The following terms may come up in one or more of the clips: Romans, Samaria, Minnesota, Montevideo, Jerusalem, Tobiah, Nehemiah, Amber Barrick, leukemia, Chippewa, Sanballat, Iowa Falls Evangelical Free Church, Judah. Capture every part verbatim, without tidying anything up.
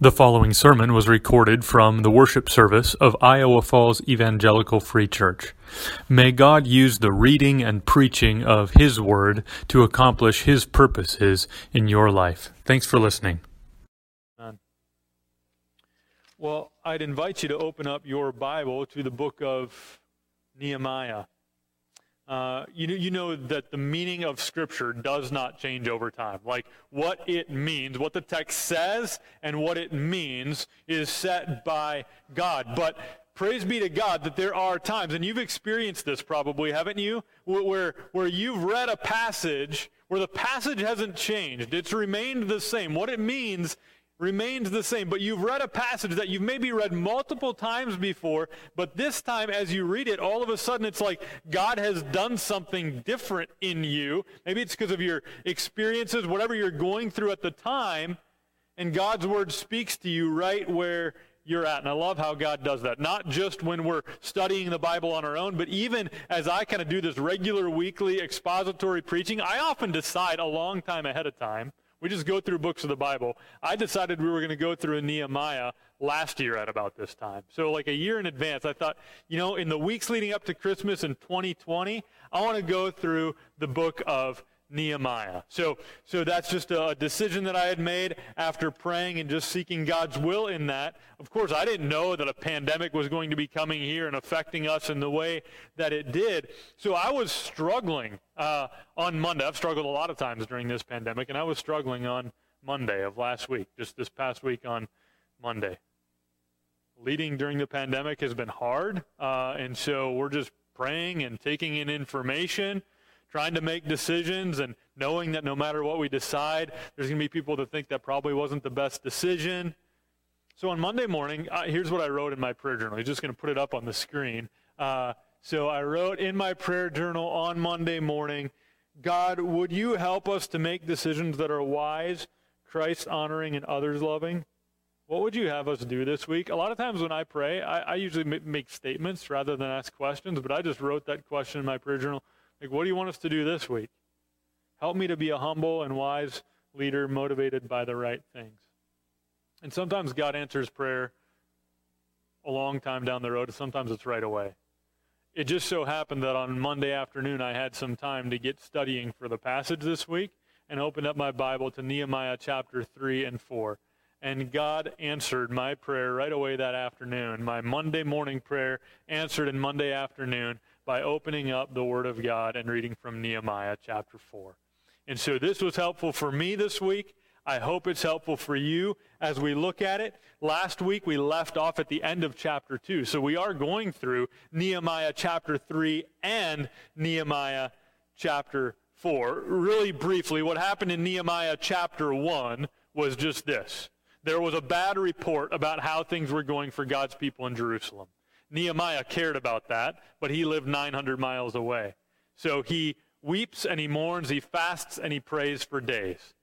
The following sermon was recorded from the worship service of Iowa Falls Evangelical Free Church. May God use the reading and preaching of His Word to accomplish His purposes in your life. Thanks for listening. Well, I'd invite you to open up your Bible to the book of Nehemiah. Uh, you, you know that the meaning of Scripture does not change over time. Like, what it means, what the text says, and what it means is set by God. But praise be to God that there are times, and you've experienced this probably, haven't you, where, where you've read a passage where the passage hasn't changed. It's remained the same. What it means remains the same, but you've read a passage that you've maybe read multiple times before, but this time as you read it, all of a sudden it's like God has done something different in you. Maybe it's because of your experiences, whatever you're going through at the time, and God's Word speaks to you right where you're at. And I love how God does that, not just when we're studying the Bible on our own, but even as I kind of do this regular weekly expository preaching, I often decide a long time ahead of time. We just go through books of the Bible. I decided we were going to go through Nehemiah last year at about this time. So like a year in advance, I thought, you know, in the weeks leading up to Christmas in twenty twenty, I want to go through the book of Nehemiah. So so that's just a decision that I had made after praying and just seeking God's will in that. Of course, I didn't know that a pandemic was going to be coming here and affecting us in the way that it did. So I was struggling uh, on Monday. I've struggled a lot of times during this pandemic, and I was struggling on Monday of last week, just this past week on Monday. Leading during the pandemic has been hard, uh, and so we're just praying and taking in information, trying to make decisions and knowing that no matter what we decide, there's going to be people that think that probably wasn't the best decision. So on Monday morning, uh, here's what I wrote in my prayer journal. I'm just going to put it up on the screen. Uh, so I wrote in my prayer journal on Monday morning, God, would you help us to make decisions that are wise, Christ-honoring, and others-loving? What would you have us do this week? A lot of times when I pray, I, I usually make statements rather than ask questions, but I just wrote that question in my prayer journal. Like, what do you want us to do this week? Help me to be a humble and wise leader motivated by the right things. And sometimes God answers prayer a long time down the road, and sometimes it's right away. It just so happened that on Monday afternoon I had some time to get studying for the passage this week and opened up my Bible to Nehemiah chapter three and four. And God answered my prayer right away that afternoon. My Monday morning prayer answered in Monday afternoon by opening up the Word of God and reading from Nehemiah chapter four. And so this was helpful for me this week. I hope it's helpful for you as we look at it. Last week we left off at the end of chapter two. So we are going through Nehemiah chapter three and Nehemiah chapter four. Really briefly, what happened in Nehemiah chapter one was just this. There was a bad report about how things were going for God's people in Jerusalem. Nehemiah cared about that, but he lived nine hundred miles away. So he weeps and he mourns, he fasts and he prays for days.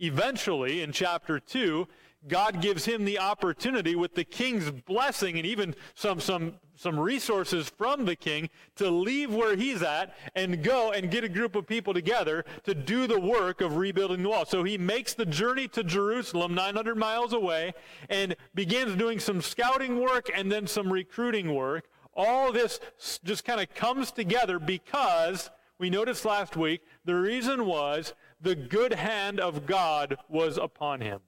Eventually, in chapter two, God gives him the opportunity with the king's blessing and even some some some resources from the king to leave where he's at and go and get a group of people together to do the work of rebuilding the wall. So he makes the journey to Jerusalem, nine hundred miles away, and begins doing some scouting work and then some recruiting work. All this just kind of comes together because, we noticed last week, the reason was the good hand of God was upon him.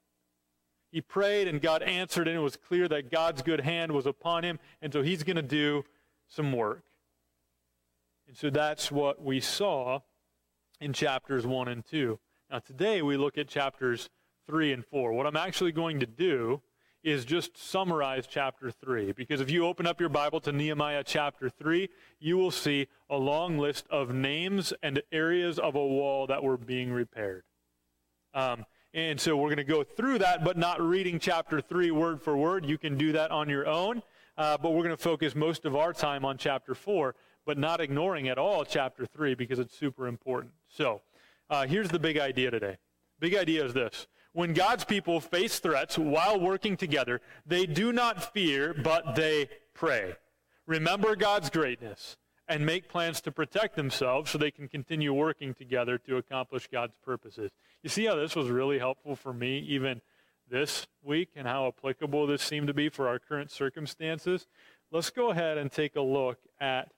He prayed and God answered, and it was clear that God's good hand was upon him, and so he's going to do some work. And so that's what we saw in chapters one and two. Now today we look at chapters three and four. What I'm actually going to do is just summarize chapter three, because if you open up your Bible to Nehemiah chapter three, you will see a long list of names and areas of a wall that were being repaired. Um, And so we're going to go through that, but not reading chapter three word for word. You can do that on your own, uh, but we're going to focus most of our time on chapter four, but not ignoring at all chapter three because it's super important. So uh, here's the big idea today. Big idea is this. When God's people face threats while working together, they do not fear, but they pray. Remember God's greatness and make plans to protect themselves so they can continue working together to accomplish God's purposes. You see how this was really helpful for me even this week and how applicable this seemed to be for our current circumstances, let's go ahead and take a look at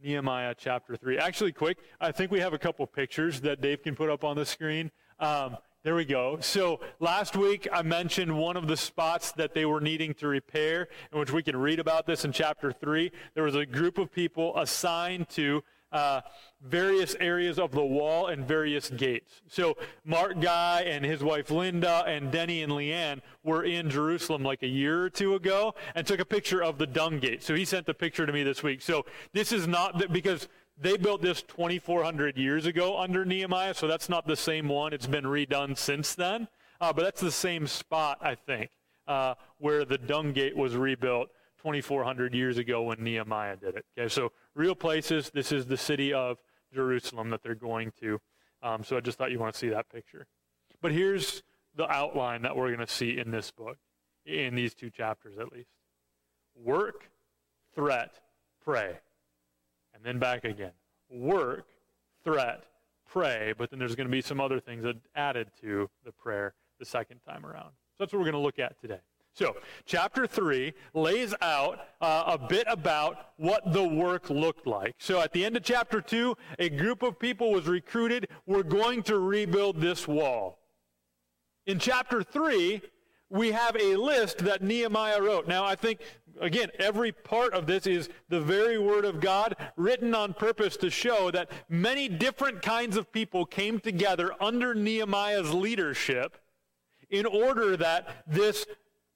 Nehemiah chapter three. Actually, quick, I think we have a couple pictures that Dave can put up on the screen. Um, there we go. So last week I mentioned one of the spots that they were needing to repair, in which we can read about this in chapter three. There was a group of people assigned to Uh, various areas of the wall and various gates. So Mark Guy and his wife Linda and Denny and Leanne were in Jerusalem like a year or two ago and took a picture of the dung gate. So he sent the picture to me this week. So this is not that, because they built this twenty-four hundred years ago under Nehemiah, so that's not the same one. It's been redone since then. Uh, but that's the same spot, I think, uh, where the dung gate was rebuilt twenty-four hundred years ago when Nehemiah did it. Okay, so real places. This is the city of Jerusalem that they're going to. Um, so I just thought you want to see that picture. But here's the outline that we're going to see in this book, in these two chapters at least. Work, threat, pray. And then back again. Work, threat, pray. But then there's going to be some other things added to the prayer the second time around. So that's what we're going to look at today. So, chapter three lays out uh, a bit about what the work looked like. So, at the end of chapter two, a group of people was recruited. We're going to rebuild this wall. In chapter three, we have a list that Nehemiah wrote. Now, I think, again, every part of this is the very Word of God written on purpose to show that many different kinds of people came together under Nehemiah's leadership in order that this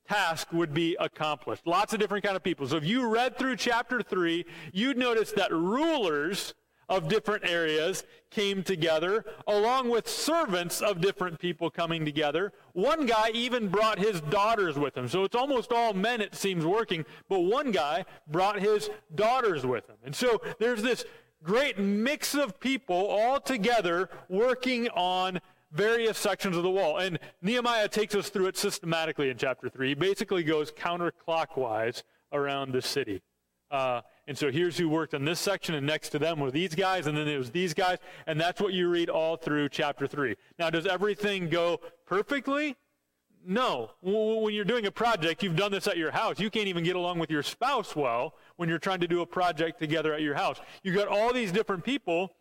task would be accomplished. Lots of different kind of people. So if you read through chapter three, you'd notice that rulers of different areas came together, along with servants of different people coming together. One guy even brought his daughters with him. So it's almost all men, it seems, working, but one guy brought his daughters with him. And so there's this great mix of people all together working on various sections of the wall. And Nehemiah takes us through it systematically in chapter three. He basically goes counterclockwise around the city. Uh, and so here's who worked on this section, and next to them were these guys, and then it was these guys, and that's what you read all through chapter three. Now, does everything go perfectly? No. When you're doing a project, you've done this at your house. You can't even get along with your spouse well when you're trying to do a project together at your house. You've got all these different people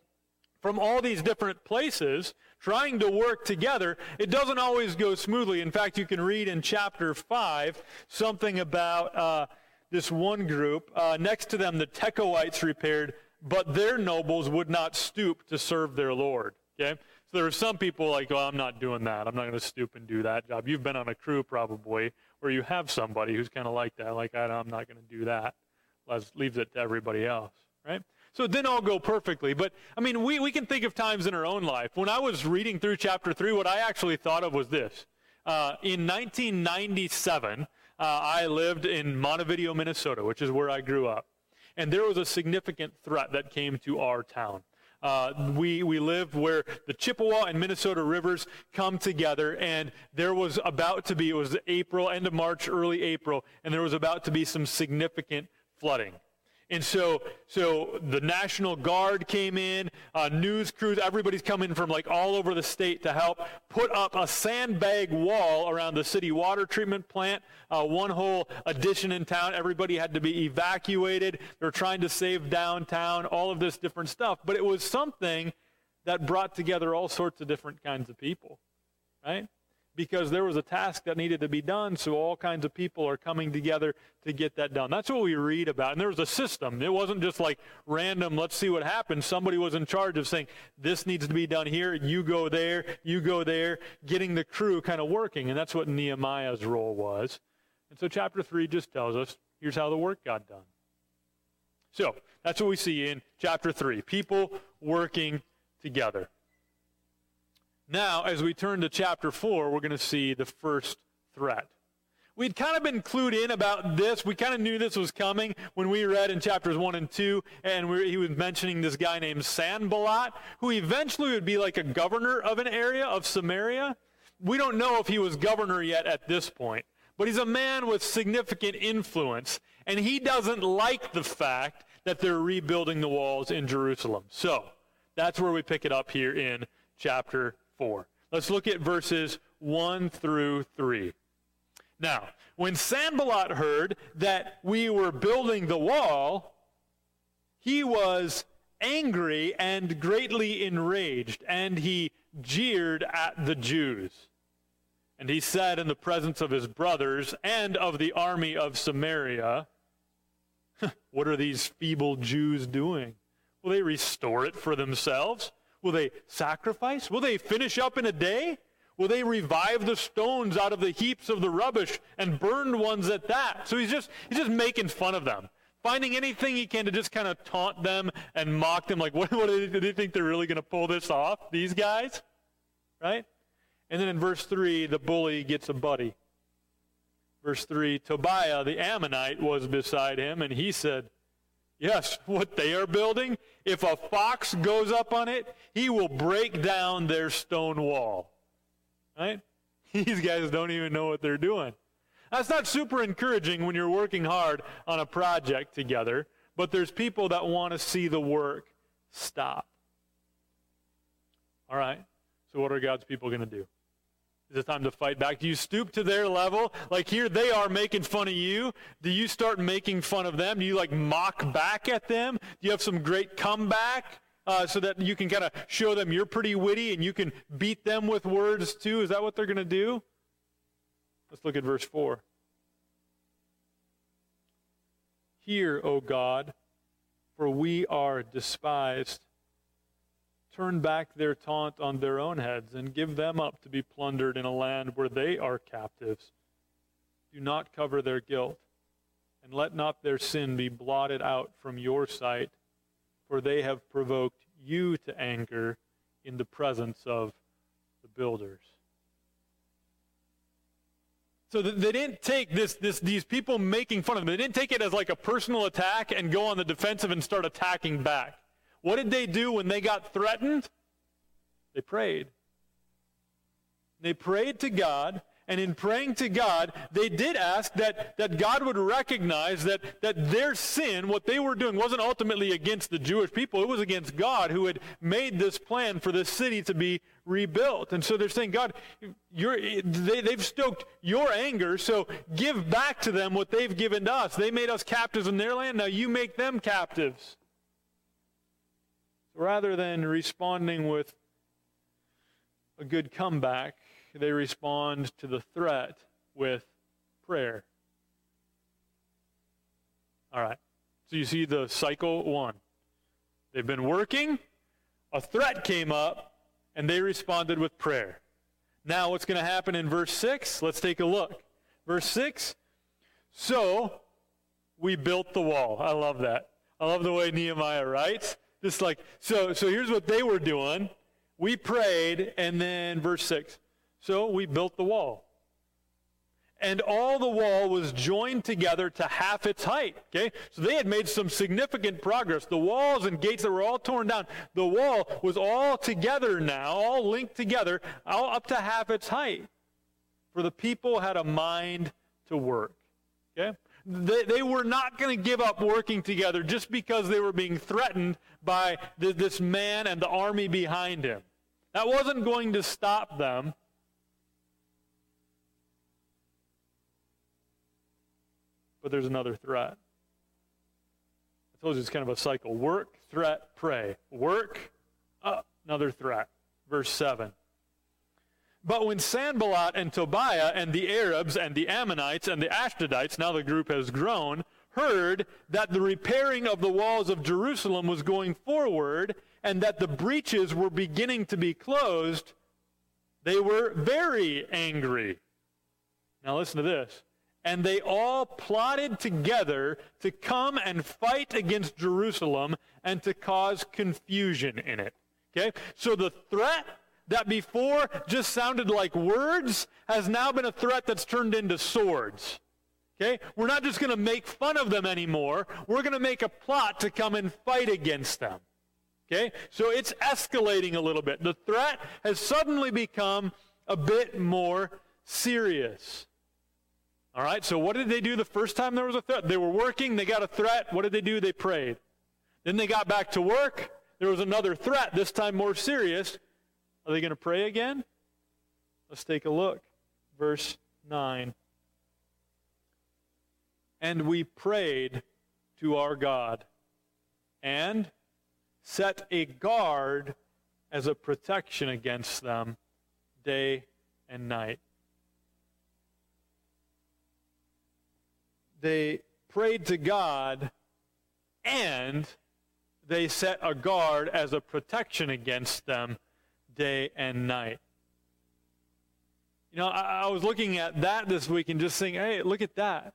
from all these different places trying to work together. It doesn't always go smoothly. In fact, you can read in chapter five something about uh, this one group. Uh, next to them, the Tekoites repaired, but their nobles would not stoop to serve their Lord. Okay? So there were some people like, oh, I'm not doing that. I'm not going to stoop and do that job. You've been on a crew probably where you have somebody who's kind of like that, like, I, I'm not going to do that. Let's leave it to everybody else, right? So it didn't all go perfectly. But, I mean, we, we can think of times in our own life. When I was reading through chapter three, what I actually thought of was this. Uh, in nineteen ninety-seven, uh, I lived in Montevideo, Minnesota, which is where I grew up. And there was a significant threat that came to our town. Uh, we, we lived where the Chippewa and Minnesota rivers come together, and there was about to be, it was April, end of March, early April, and there was about to be some significant flooding. And so so the National Guard came in, uh, news crews, everybody's coming from like all over the state to help put up a sandbag wall around the city water treatment plant, uh, one whole addition in town. Everybody had to be evacuated. They're trying to save downtown, all of this different stuff. But it was something that brought together all sorts of different kinds of people, right? Because there was a task that needed to be done, so all kinds of people are coming together to get that done. That's what we read about. And there was a system. It wasn't just like random, let's see what happens. Somebody was in charge of saying, this needs to be done here, you go there, you go there, getting the crew kind of working. And that's what Nehemiah's role was. And so chapter three just tells us, here's how the work got done. So that's what we see in chapter three, people working together. Now, as we turn to chapter four, we're going to see the first threat. We'd kind of been clued in about this. We kind of knew this was coming when we read in chapters one and two, and we, he was mentioning this guy named Sanballat, who eventually would be like a governor of an area of Samaria. We don't know if he was governor yet at this point, but he's a man with significant influence, and he doesn't like the fact that they're rebuilding the walls in Jerusalem. So that's where we pick it up here in chapter four. Let's look at verses one through three. Now, when Sanballat heard that we were building the wall, he was angry and greatly enraged, and he jeered at the Jews. And he said in the presence of his brothers and of the army of Samaria, "What are these feeble Jews doing? Will they restore it for themselves? Will they sacrifice? Will they finish up in a day? Will they revive the stones out of the heaps of the rubbish and burned ones at that?" So he's just he's just making fun of them, finding anything he can to just kind of taunt them and mock them. Like, what, what do, they, do they think they're really going to pull this off, these guys? Right? And then in verse three, the bully gets a buddy. Verse three, Tobiah the Ammonite was beside him, and he said, "Yes, what they are building, if a fox goes up on it, he will break down their stone wall." Right? These guys don't even know what they're doing. That's not super encouraging when you're working hard on a project together, but there's people that want to see the work stop. All right, so what are God's people going to do? Is it time to fight back? Do you stoop to their level? Like, here they are making fun of you. Do you start making fun of them? Do you, like, mock back at them? Do you have some great comeback uh, so that you can kind of show them you're pretty witty and you can beat them with words too? Is that what they're going to do? Let's look at verse four. "Hear, O God, for we are despised. Turn back their taunt on their own heads and give them up to be plundered in a land where they are captives. Do not cover their guilt, and let not their sin be blotted out from your sight, for they have provoked you to anger in the presence of the builders." So they didn't take this, this, these people making fun of them, they didn't take it as like a personal attack and go on the defensive and start attacking back. What did they do when they got threatened? They prayed. They prayed to God, and in praying to God, they did ask that, that God would recognize that, that their sin, what they were doing, wasn't ultimately against the Jewish people. It was against God, who had made this plan for this city to be rebuilt. And so they're saying, God, you're, they, they've stoked your anger, so give back to them what they've given to us. They made us captives in their land. Now you make them captives. Rather than responding with a good comeback, they respond to the threat with prayer. All right. So you see the cycle one. They've been working, a threat came up, and they responded with prayer. Now what's going to happen in verse six? Let's take a look. Verse six, "So we built the wall." I love that. I love the way Nehemiah writes. Just like, so so here's what they were doing. We prayed, and then verse six. "So we built the wall. And all the wall was joined together to half its height." Okay? So they had made some significant progress. The walls and gates that were all torn down, the wall was all together now, all linked together, all up to half its height. For the people had a mind to work. Okay? They, they were not going to give up working together just because they were being threatened by th- this man and the army behind him. That wasn't going to stop them. But there's another threat. I told you it's kind of a cycle. Work, threat, pray. Work, uh, another threat. Verse seven. "But when Sanballat and Tobiah and the Arabs and the Ammonites and the Ashdodites," now the group has grown, "heard that the repairing of the walls of Jerusalem was going forward and that the breaches were beginning to be closed, they were very angry." Now listen to this. "And they all plotted together to come and fight against Jerusalem and to cause confusion in it." Okay? So the threat that before just sounded like words has now been a threat that's turned into swords. Okay? We're not just going to make fun of them anymore. We're going to make a plot to come and fight against them. Okay? So it's escalating a little bit. The threat has suddenly become a bit more serious. All right? So what did they do the first time there was a threat? They were working. They got a threat. What did they do? They prayed. Then they got back to work. There was another threat, this time more serious. Are they going to pray again? Let's take a look. Verse nine. And we prayed to our God and set a guard as a protection against them day and night. They prayed to God and they set a guard as a protection against them day and night. You know, I, I was looking at that this week and just saying, hey, look at that.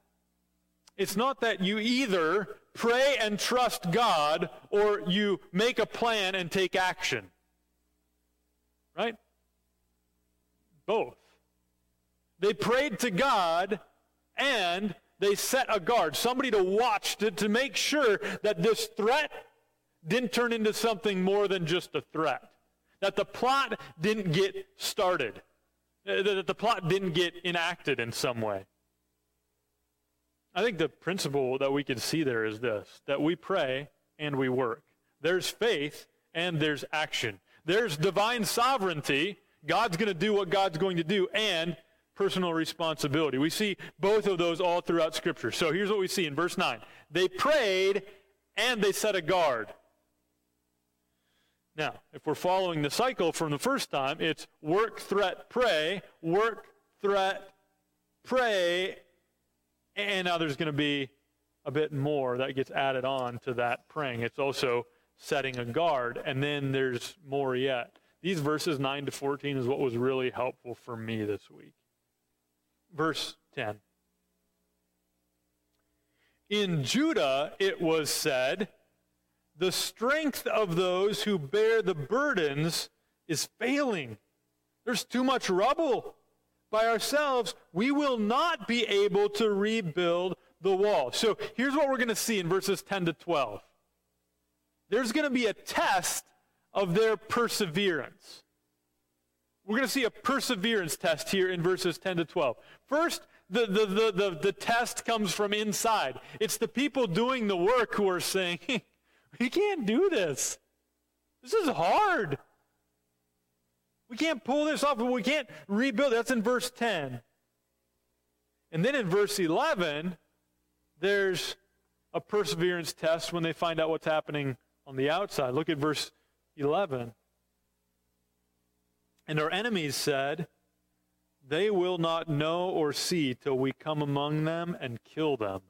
It's not that you either pray and trust God or you make a plan and take action. Right? Both. They prayed to God and they set a guard, somebody to watch, to, to make sure that this threat didn't turn into something more than just a threat, that the plot didn't get started, that the plot didn't get enacted in some way. I think the principle that we can see there is this, that we pray and we work. There's faith and there's action. There's divine sovereignty. God's going to do what God's going to do, and personal responsibility. We see both of those all throughout Scripture. So here's what we see in verse nine. They prayed and they set a guard. Now, if we're following the cycle from the first time, it's work, threat, pray, work, threat, pray, and now there's going to be a bit more that gets added on to that praying. It's also setting a guard, and then there's more yet. These verses nine to fourteen is what was really helpful for me this week. Verse ten. In Judah it was said, the strength of those who bear the burdens is failing. There's too much rubble. By ourselves, we will not be able to rebuild the wall. So here's what we're going to see in verses ten to twelve. There's going to be a test of their perseverance. We're going to see a perseverance test here in verses ten to twelve. First, the, the, the, the, the test comes from inside. It's the people doing the work who are saying, we can't do this. This is hard. We can't pull this off, and we can't rebuild. That's in verse ten. And then in verse eleven, there's a perseverance test when they find out what's happening on the outside. Look at verse eleven. And our enemies said, they will not know or see till we come among them and kill them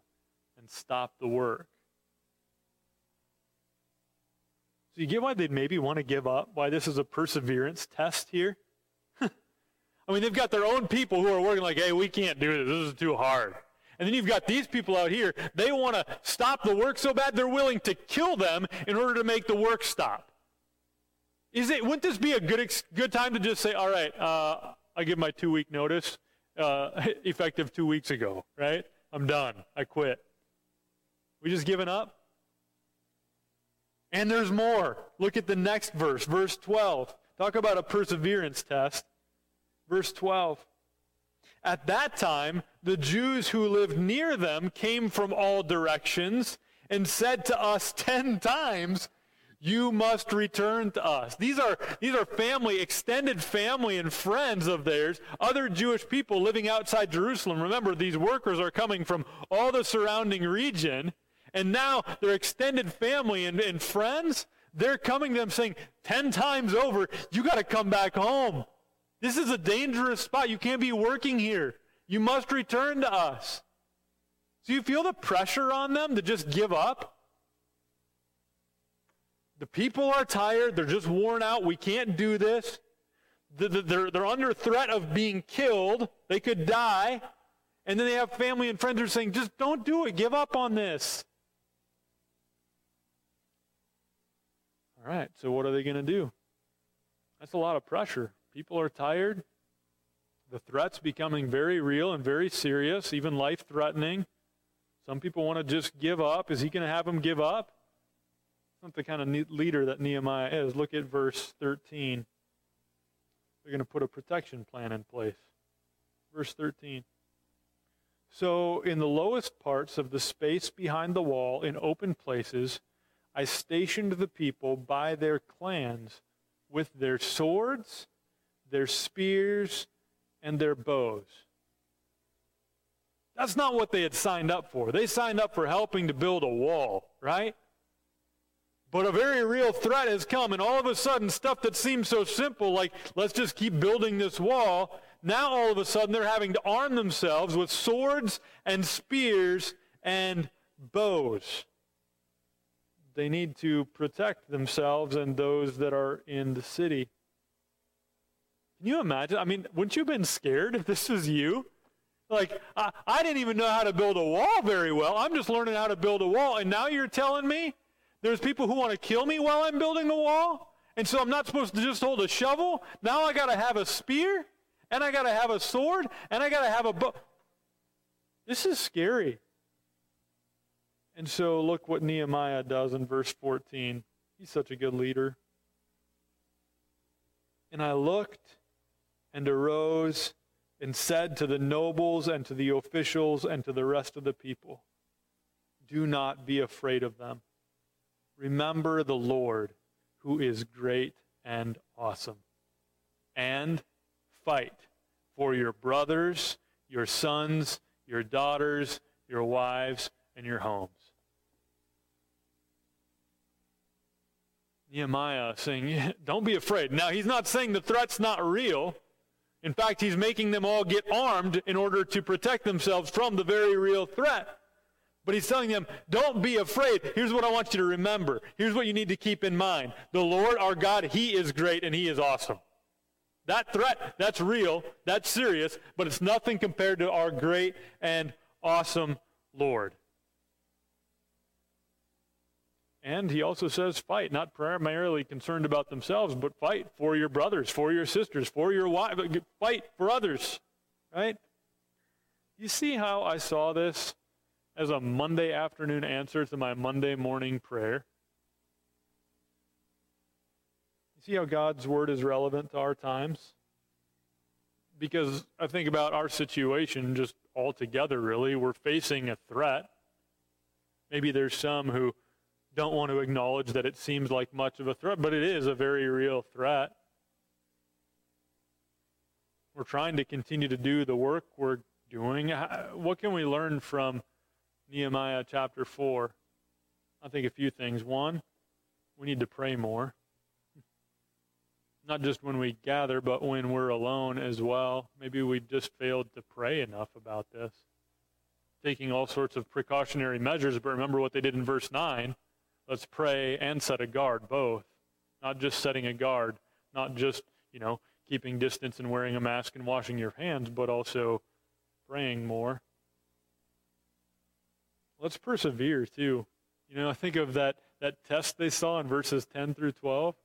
and stop the work. So you get why they'd maybe want to give up, why this is a perseverance test here? I mean, they've got their own people who are working like, hey, we can't do this, this is too hard. And then you've got these people out here, they want to stop the work so bad they're willing to kill them in order to make the work stop. Is it? Wouldn't this be a good ex- good time to just say, all right, uh, I give my two-week notice, uh, effective two weeks ago, right? I'm done. I quit. We just giving up? And there's more. Look at the next verse, verse twelve. Talk about a perseverance test. Verse twelve. At that time, the Jews who lived near them came from all directions and said to us ten times, you must return to us. These are these are family, extended family and friends of theirs, other Jewish people living outside Jerusalem. Remember, these workers are coming from all the surrounding region, and now their extended family and, and friends, they're coming to them saying, ten times over, you got to come back home. This is a dangerous spot. You can't be working here. You must return to us. So you feel the pressure on them to just give up? The people are tired. They're just worn out. We can't do this. They're, they're under threat of being killed. They could die. And then they have family and friends who are saying, just don't do it. Give up on this. All right, so what are they going to do? That's a lot of pressure. People are tired. The threat's becoming very real and very serious, even life-threatening. Some people want to just give up. Is he going to have them give up? Not the kind of leader that Nehemiah is. Look at verse thirteen. They're going to put a protection plan in place. Verse thirteen. So in the lowest parts of the space behind the wall, in open places, I stationed the people by their clans with their swords, their spears, and their bows. That's not what they had signed up for. They signed up for helping to build a wall, right? But a very real threat has come, and all of a sudden, stuff that seemed so simple, like, let's just keep building this wall, now all of a sudden they're having to arm themselves with swords and spears and bows. They need to protect themselves and those that are in the city. Can you imagine? I mean, wouldn't you have been scared if this was you? Like, I, I didn't even know how to build a wall very well. I'm just learning how to build a wall, and now you're telling me there's people who want to kill me while I'm building a wall? And so I'm not supposed to just hold a shovel? Now I got to have a spear, and I got to have a sword, and I got to have a bow. This is scary. And so look what Nehemiah does in verse fourteen. He's such a good leader. And I looked and arose and said to the nobles and to the officials and to the rest of the people, do not be afraid of them. Remember the Lord, who is great and awesome. And fight for your brothers, your sons, your daughters, your wives, and your homes. Nehemiah saying, don't be afraid. Now, he's not saying the threat's not real. In fact, he's making them all get armed in order to protect themselves from the very real threat. But he's telling them, don't be afraid. Here's what I want you to remember. Here's what you need to keep in mind. The Lord our God, He is great and He is awesome. That threat, that's real, that's serious, but it's nothing compared to our great and awesome Lord. And he also says fight, not primarily concerned about themselves, but fight for your brothers, for your sisters, for your wife, fight for others, right? You see how I saw this as a Monday afternoon answer to my Monday morning prayer? You see how God's word is relevant to our times? Because I think about our situation just altogether, really. We're facing a threat. Maybe there's some who don't want to acknowledge that it seems like much of a threat, but it is a very real threat. We're trying to continue to do the work we're doing. What can we learn from Nehemiah chapter four? I think a few things. One, we need to pray more. Not just when we gather, but when we're alone as well. Maybe we just failed to pray enough about this. Taking all sorts of precautionary measures, but remember what they did in verse nine. Let's pray and set a guard, both. Not just setting a guard, not just, you know, keeping distance and wearing a mask and washing your hands, but also praying more. Let's persevere, too. You know, I think of that, that test they saw in verses ten through twelve.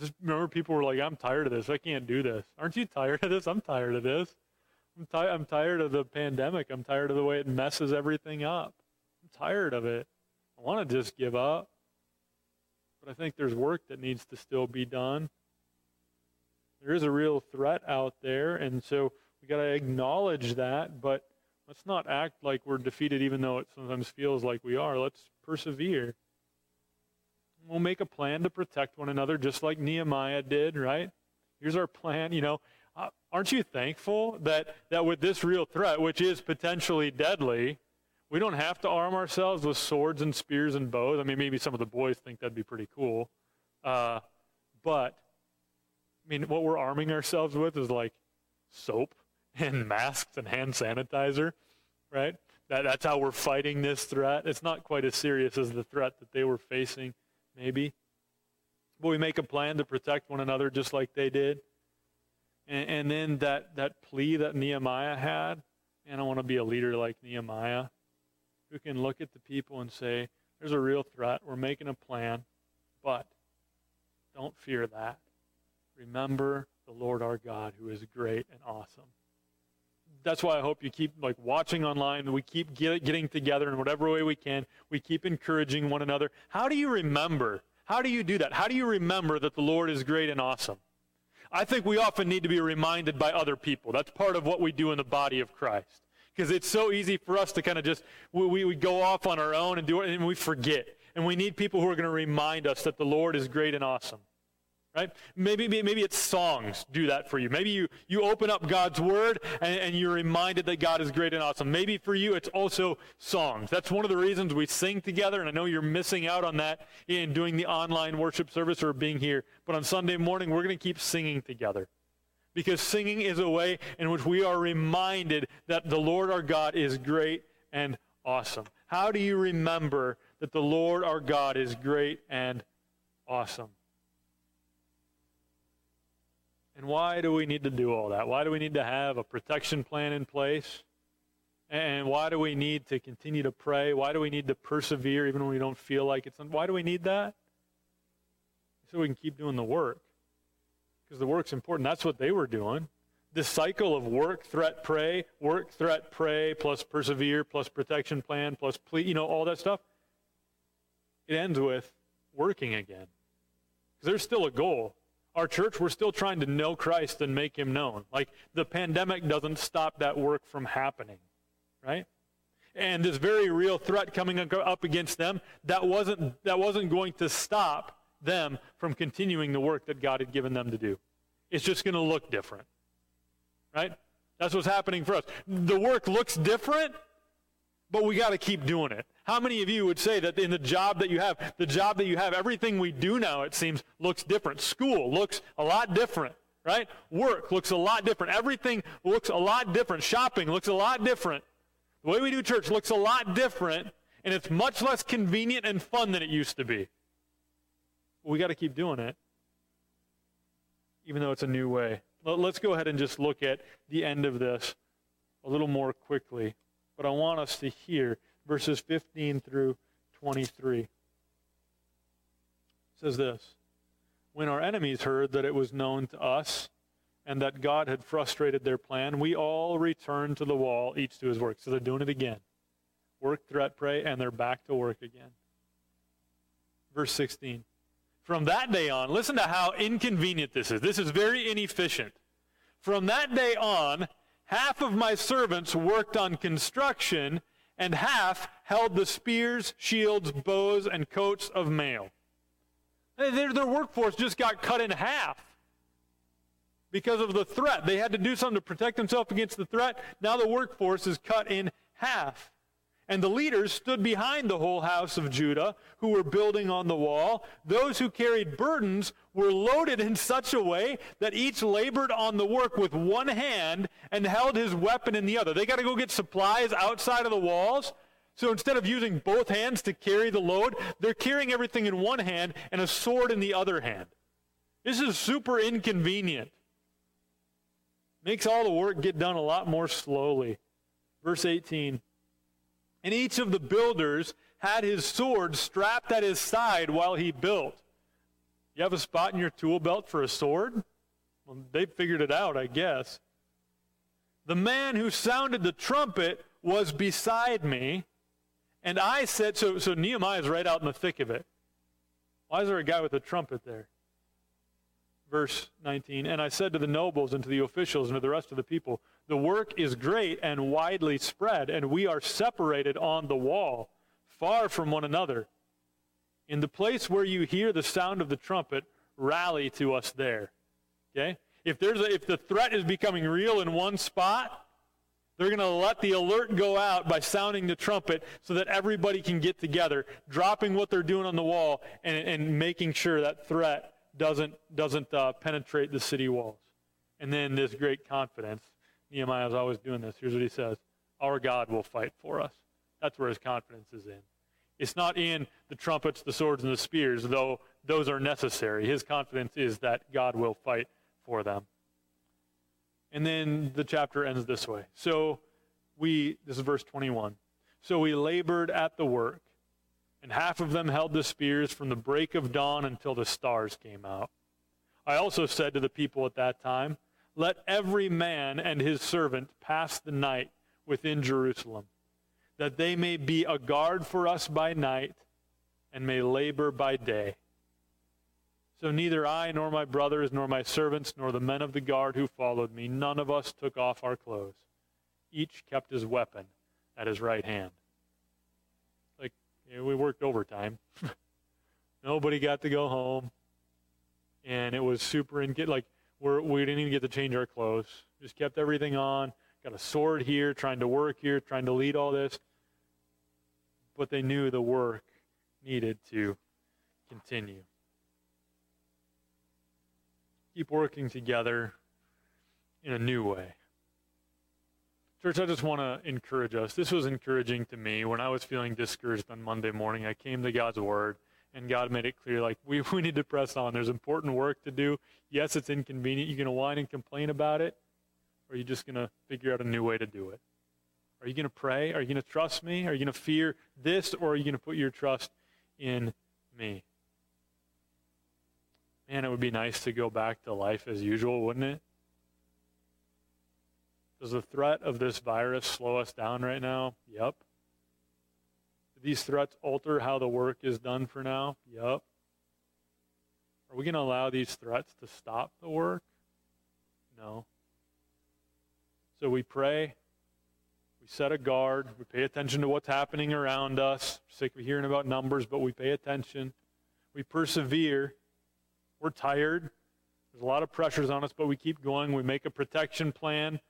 Just remember, people were like, I'm tired of this. I can't do this. Aren't you tired of this? I'm tired of this. I'm, ti- I'm tired of the pandemic. I'm tired of the way it messes everything up. I'm tired of it. I want to just give up. But I think there's work that needs to still be done. There is a real threat out there, and so we got to acknowledge that, but let's not act like we're defeated even though it sometimes feels like we are. Let's persevere. We'll make a plan to protect one another just like Nehemiah did, right? Here's our plan, you know. Aren't you thankful that, that with this real threat, which is potentially deadly, we don't have to arm ourselves with swords and spears and bows. I mean, maybe some of the boys think that'd be pretty cool. Uh, but, I mean, what we're arming ourselves with is like soap and masks and hand sanitizer, right? That, that's how we're fighting this threat. It's not quite as serious as the threat that they were facing, maybe. But we make a plan to protect one another just like they did. And, and then that, that plea that Nehemiah had, and I want to be a leader like Nehemiah, who can look at the people and say, there's a real threat, we're making a plan, but don't fear that. Remember the Lord our God, who is great and awesome. That's why I hope you keep like watching online, we keep get, getting together in whatever way we can, we keep encouraging one another. How do you remember? How do you do that? How do you remember that the Lord is great and awesome? I think we often need to be reminded by other people. That's part of what we do in the body of Christ. Because it's so easy for us to kind of just, we, we, we go off on our own and do it, and we forget. And we need people who are going to remind us that the Lord is great and awesome. Right? Maybe maybe it's songs do that for you. Maybe you, you open up God's Word and, and you're reminded that God is great and awesome. Maybe for you it's also songs. That's one of the reasons we sing together, and I know you're missing out on that in doing the online worship service or being here. But on Sunday morning, we're going to keep singing together, because singing is a way in which we are reminded that the Lord our God is great and awesome. How do you remember that the Lord our God is great and awesome? And why do we need to do all that? Why do we need to have a protection plan in place? And why do we need to continue to pray? Why do we need to persevere even when we don't feel like it? Why do we need that? So we can keep doing the work. Because the work's important. That's what they were doing. This cycle of work, threat, pray, work, threat, pray, plus persevere, plus protection plan, plus plea, you know, all that stuff. It ends with working again. Because there's still a goal. Our church, we're still trying to know Christ and make him known. Like, the pandemic doesn't stop that work from happening, right? And this very real threat coming up against them, that wasn't that wasn't going to stop them from continuing the work that God had given them to do. It's just going to look different, right? That's what's happening for us. The work looks different, but we got to keep doing it. How many of you would say that in the job that you have, the job that you have, everything we do now, it seems, looks different. School looks a lot different, right? Work looks a lot different. Everything looks a lot different. Shopping looks a lot different. The way we do church looks a lot different, and it's much less convenient and fun than it used to be. But we got to keep doing it, even though it's a new way. Let's go ahead and just look at the end of this a little more quickly. But I want us to hear verses fifteen through twenty-three. It says this: "When our enemies heard that it was known to us and that God had frustrated their plan, we all returned to the wall, each to his work." So they're doing it again. Work, threat, pray, and they're back to work again. Verse sixteen. "From that day on," listen to how inconvenient this is. This is very inefficient. "From that day on, half of my servants worked on construction, and half held the spears, shields, bows, and coats of mail." Their, their workforce just got cut in half because of the threat. They had to do something to protect themselves against the threat. Now the workforce is cut in half. "And the leaders stood behind the whole house of Judah, who were building on the wall. Those who carried burdens were loaded in such a way that each labored on the work with one hand and held his weapon in the other." They got to go get supplies outside of the walls. So instead of using both hands to carry the load, they're carrying everything in one hand and a sword in the other hand. This is super inconvenient. Makes all the work get done a lot more slowly. Verse eighteen. "And each of the builders had his sword strapped at his side while he built." You have a spot in your tool belt for a sword? Well, they figured it out, I guess. "The man who sounded the trumpet was beside me, and I said," so, so Nehemiah's right out in the thick of it. Why is there a guy with a trumpet there? Verse nineteen, "And I said to the nobles and to the officials and to the rest of the people, the work is great and widely spread, and we are separated on the wall, far from one another. In the place where you hear the sound of the trumpet, rally to us there." Okay? If there's a, if the threat is becoming real in one spot, they're going to let the alert go out by sounding the trumpet so that everybody can get together, dropping what they're doing on the wall and, and making sure that threat doesn't, doesn't uh, penetrate the city walls. And then this great confidence. Nehemiah is always doing this. Here's what he says: "Our God will fight for us." That's where his confidence is in. It's not in the trumpets, the swords, and the spears, though those are necessary. His confidence is that God will fight for them. And then the chapter ends this way. So we, this is verse twenty-one, "So we labored at the work, and half of them held the spears from the break of dawn until the stars came out. I also said to the people at that time, let every man and his servant pass the night within Jerusalem, that they may be a guard for us by night and may labor by day. So neither I nor my brothers nor my servants nor the men of the guard who followed me, none of us took off our clothes. Each kept his weapon at his right hand." Like, you know, we worked overtime. Nobody got to go home. and it was super and get like we're, we didn't even get to change our clothes. Just kept everything on. Got a sword here, trying to work here, trying to lead all this. But they knew the work needed to continue. Keep working together in a new way. Church, I just want to encourage us. This was encouraging to me when I was feeling discouraged on Monday morning. I came to God's Word, and God made it clear, like, we, we need to press on. There's important work to do. Yes, it's inconvenient. You're going to whine and complain about it, or are you just going to figure out a new way to do it? Are you going to pray? Are you going to trust me? Are you going to fear this, or are you going to put your trust in me? Man, it would be nice to go back to life as usual, wouldn't it? Does the threat of this virus slow us down right now? Yep. Do these threats alter how the work is done for now? Yep. Are we going to allow these threats to stop the work? No. So we pray, we set a guard, we pay attention to what's happening around us. We're sick of hearing about numbers, but we pay attention. We persevere. We're tired. There's a lot of pressures on us, but we keep going. We make a protection plan.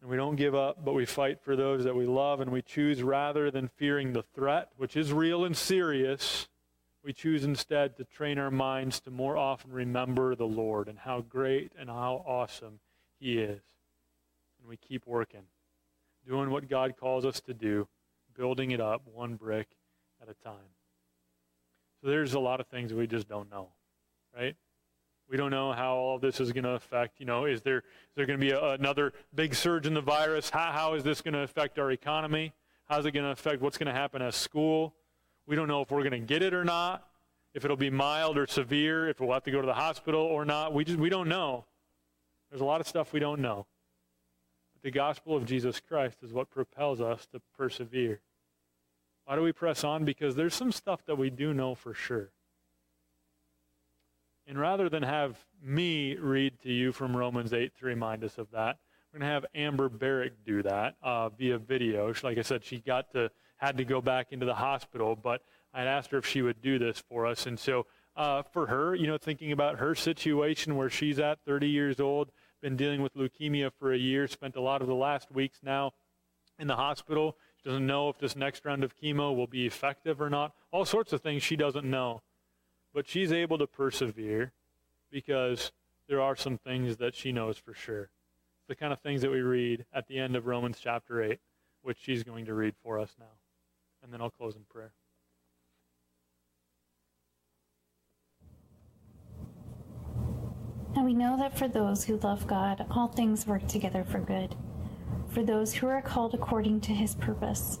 And we don't give up, but we fight for those that we love, and we choose rather than fearing the threat, which is real and serious, we choose instead to train our minds to more often remember the Lord and how great and how awesome He is. And we keep working, doing what God calls us to do, building it up one brick at a time. So there's a lot of things we just don't know, right? We don't know how all this is going to affect, you know, is there is there going to be a, another big surge in the virus? How, how is this going to affect our economy? How's it going to affect what's going to happen at school? We don't know if we're going to get it or not, if it'll be mild or severe, if we'll have to go to the hospital or not. We just we don't know. There's a lot of stuff we don't know. But the gospel of Jesus Christ is what propels us to persevere. Why do we press on? Because there's some stuff that we do know for sure. And rather than have me read to you from Romans eight to remind us of that, we're going to have Amber Barrick do that uh, via video. She, like I said, she got to had to go back into the hospital, but I had asked her if she would do this for us. And so uh, for her, you know, thinking about her situation where she's at, thirty years old, been dealing with leukemia for a year, spent a lot of the last weeks now in the hospital. She doesn't know if this next round of chemo will be effective or not. All sorts of things she doesn't know. But she's able to persevere because there are some things that she knows for sure. It's the kind of things that we read at the end of Romans chapter eight, which she's going to read for us now. And then I'll close in prayer. And we know that for those who love God, all things work together for good. For those who are called according to His purpose.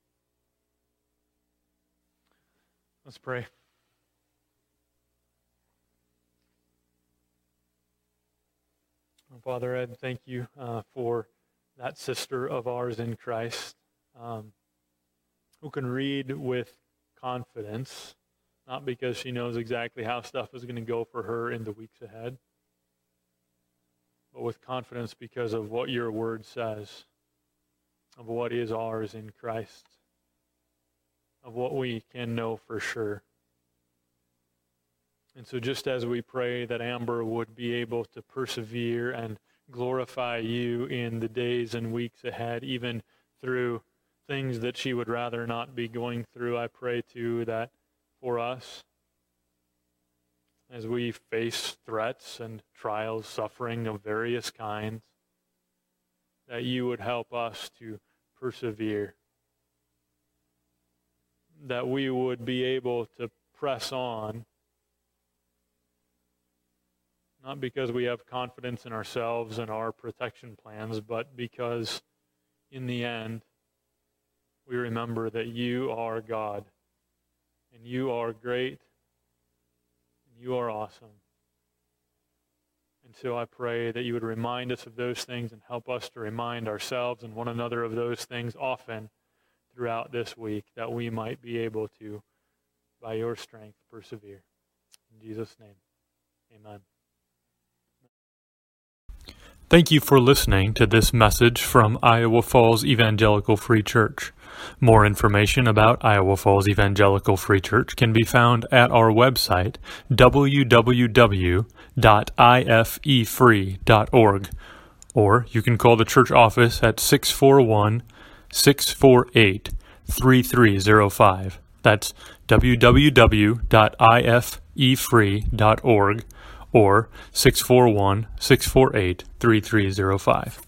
Let's pray. Father Ed, thank you uh, for that sister of ours in Christ um, who can read with confidence, not because she knows exactly how stuff is going to go for her in the weeks ahead, but with confidence because of what your word says, of what is ours in Christ, of what we can know for sure. And so just as we pray that Amber would be able to persevere and glorify you in the days and weeks ahead, even through things that she would rather not be going through, I pray too that for us, as we face threats and trials, suffering of various kinds, that you would help us to persevere, that we would be able to press on, not because we have confidence in ourselves and our protection plans, but because in the end, we remember that you are God, and you are great, and you are awesome. And so I pray that you would remind us of those things and help us to remind ourselves and one another of those things often throughout this week, that we might be able to, by your strength, persevere. In Jesus' name, amen. Thank you for listening to this message from Iowa Falls Evangelical Free Church. More information about Iowa Falls Evangelical Free Church can be found at our website, w w w dot i f e free dot org, or you can call the church office at six four one, six four eight, three three zero five. That's w w w dot i f e free dot org. Or six four one, six four eight, three three zero five.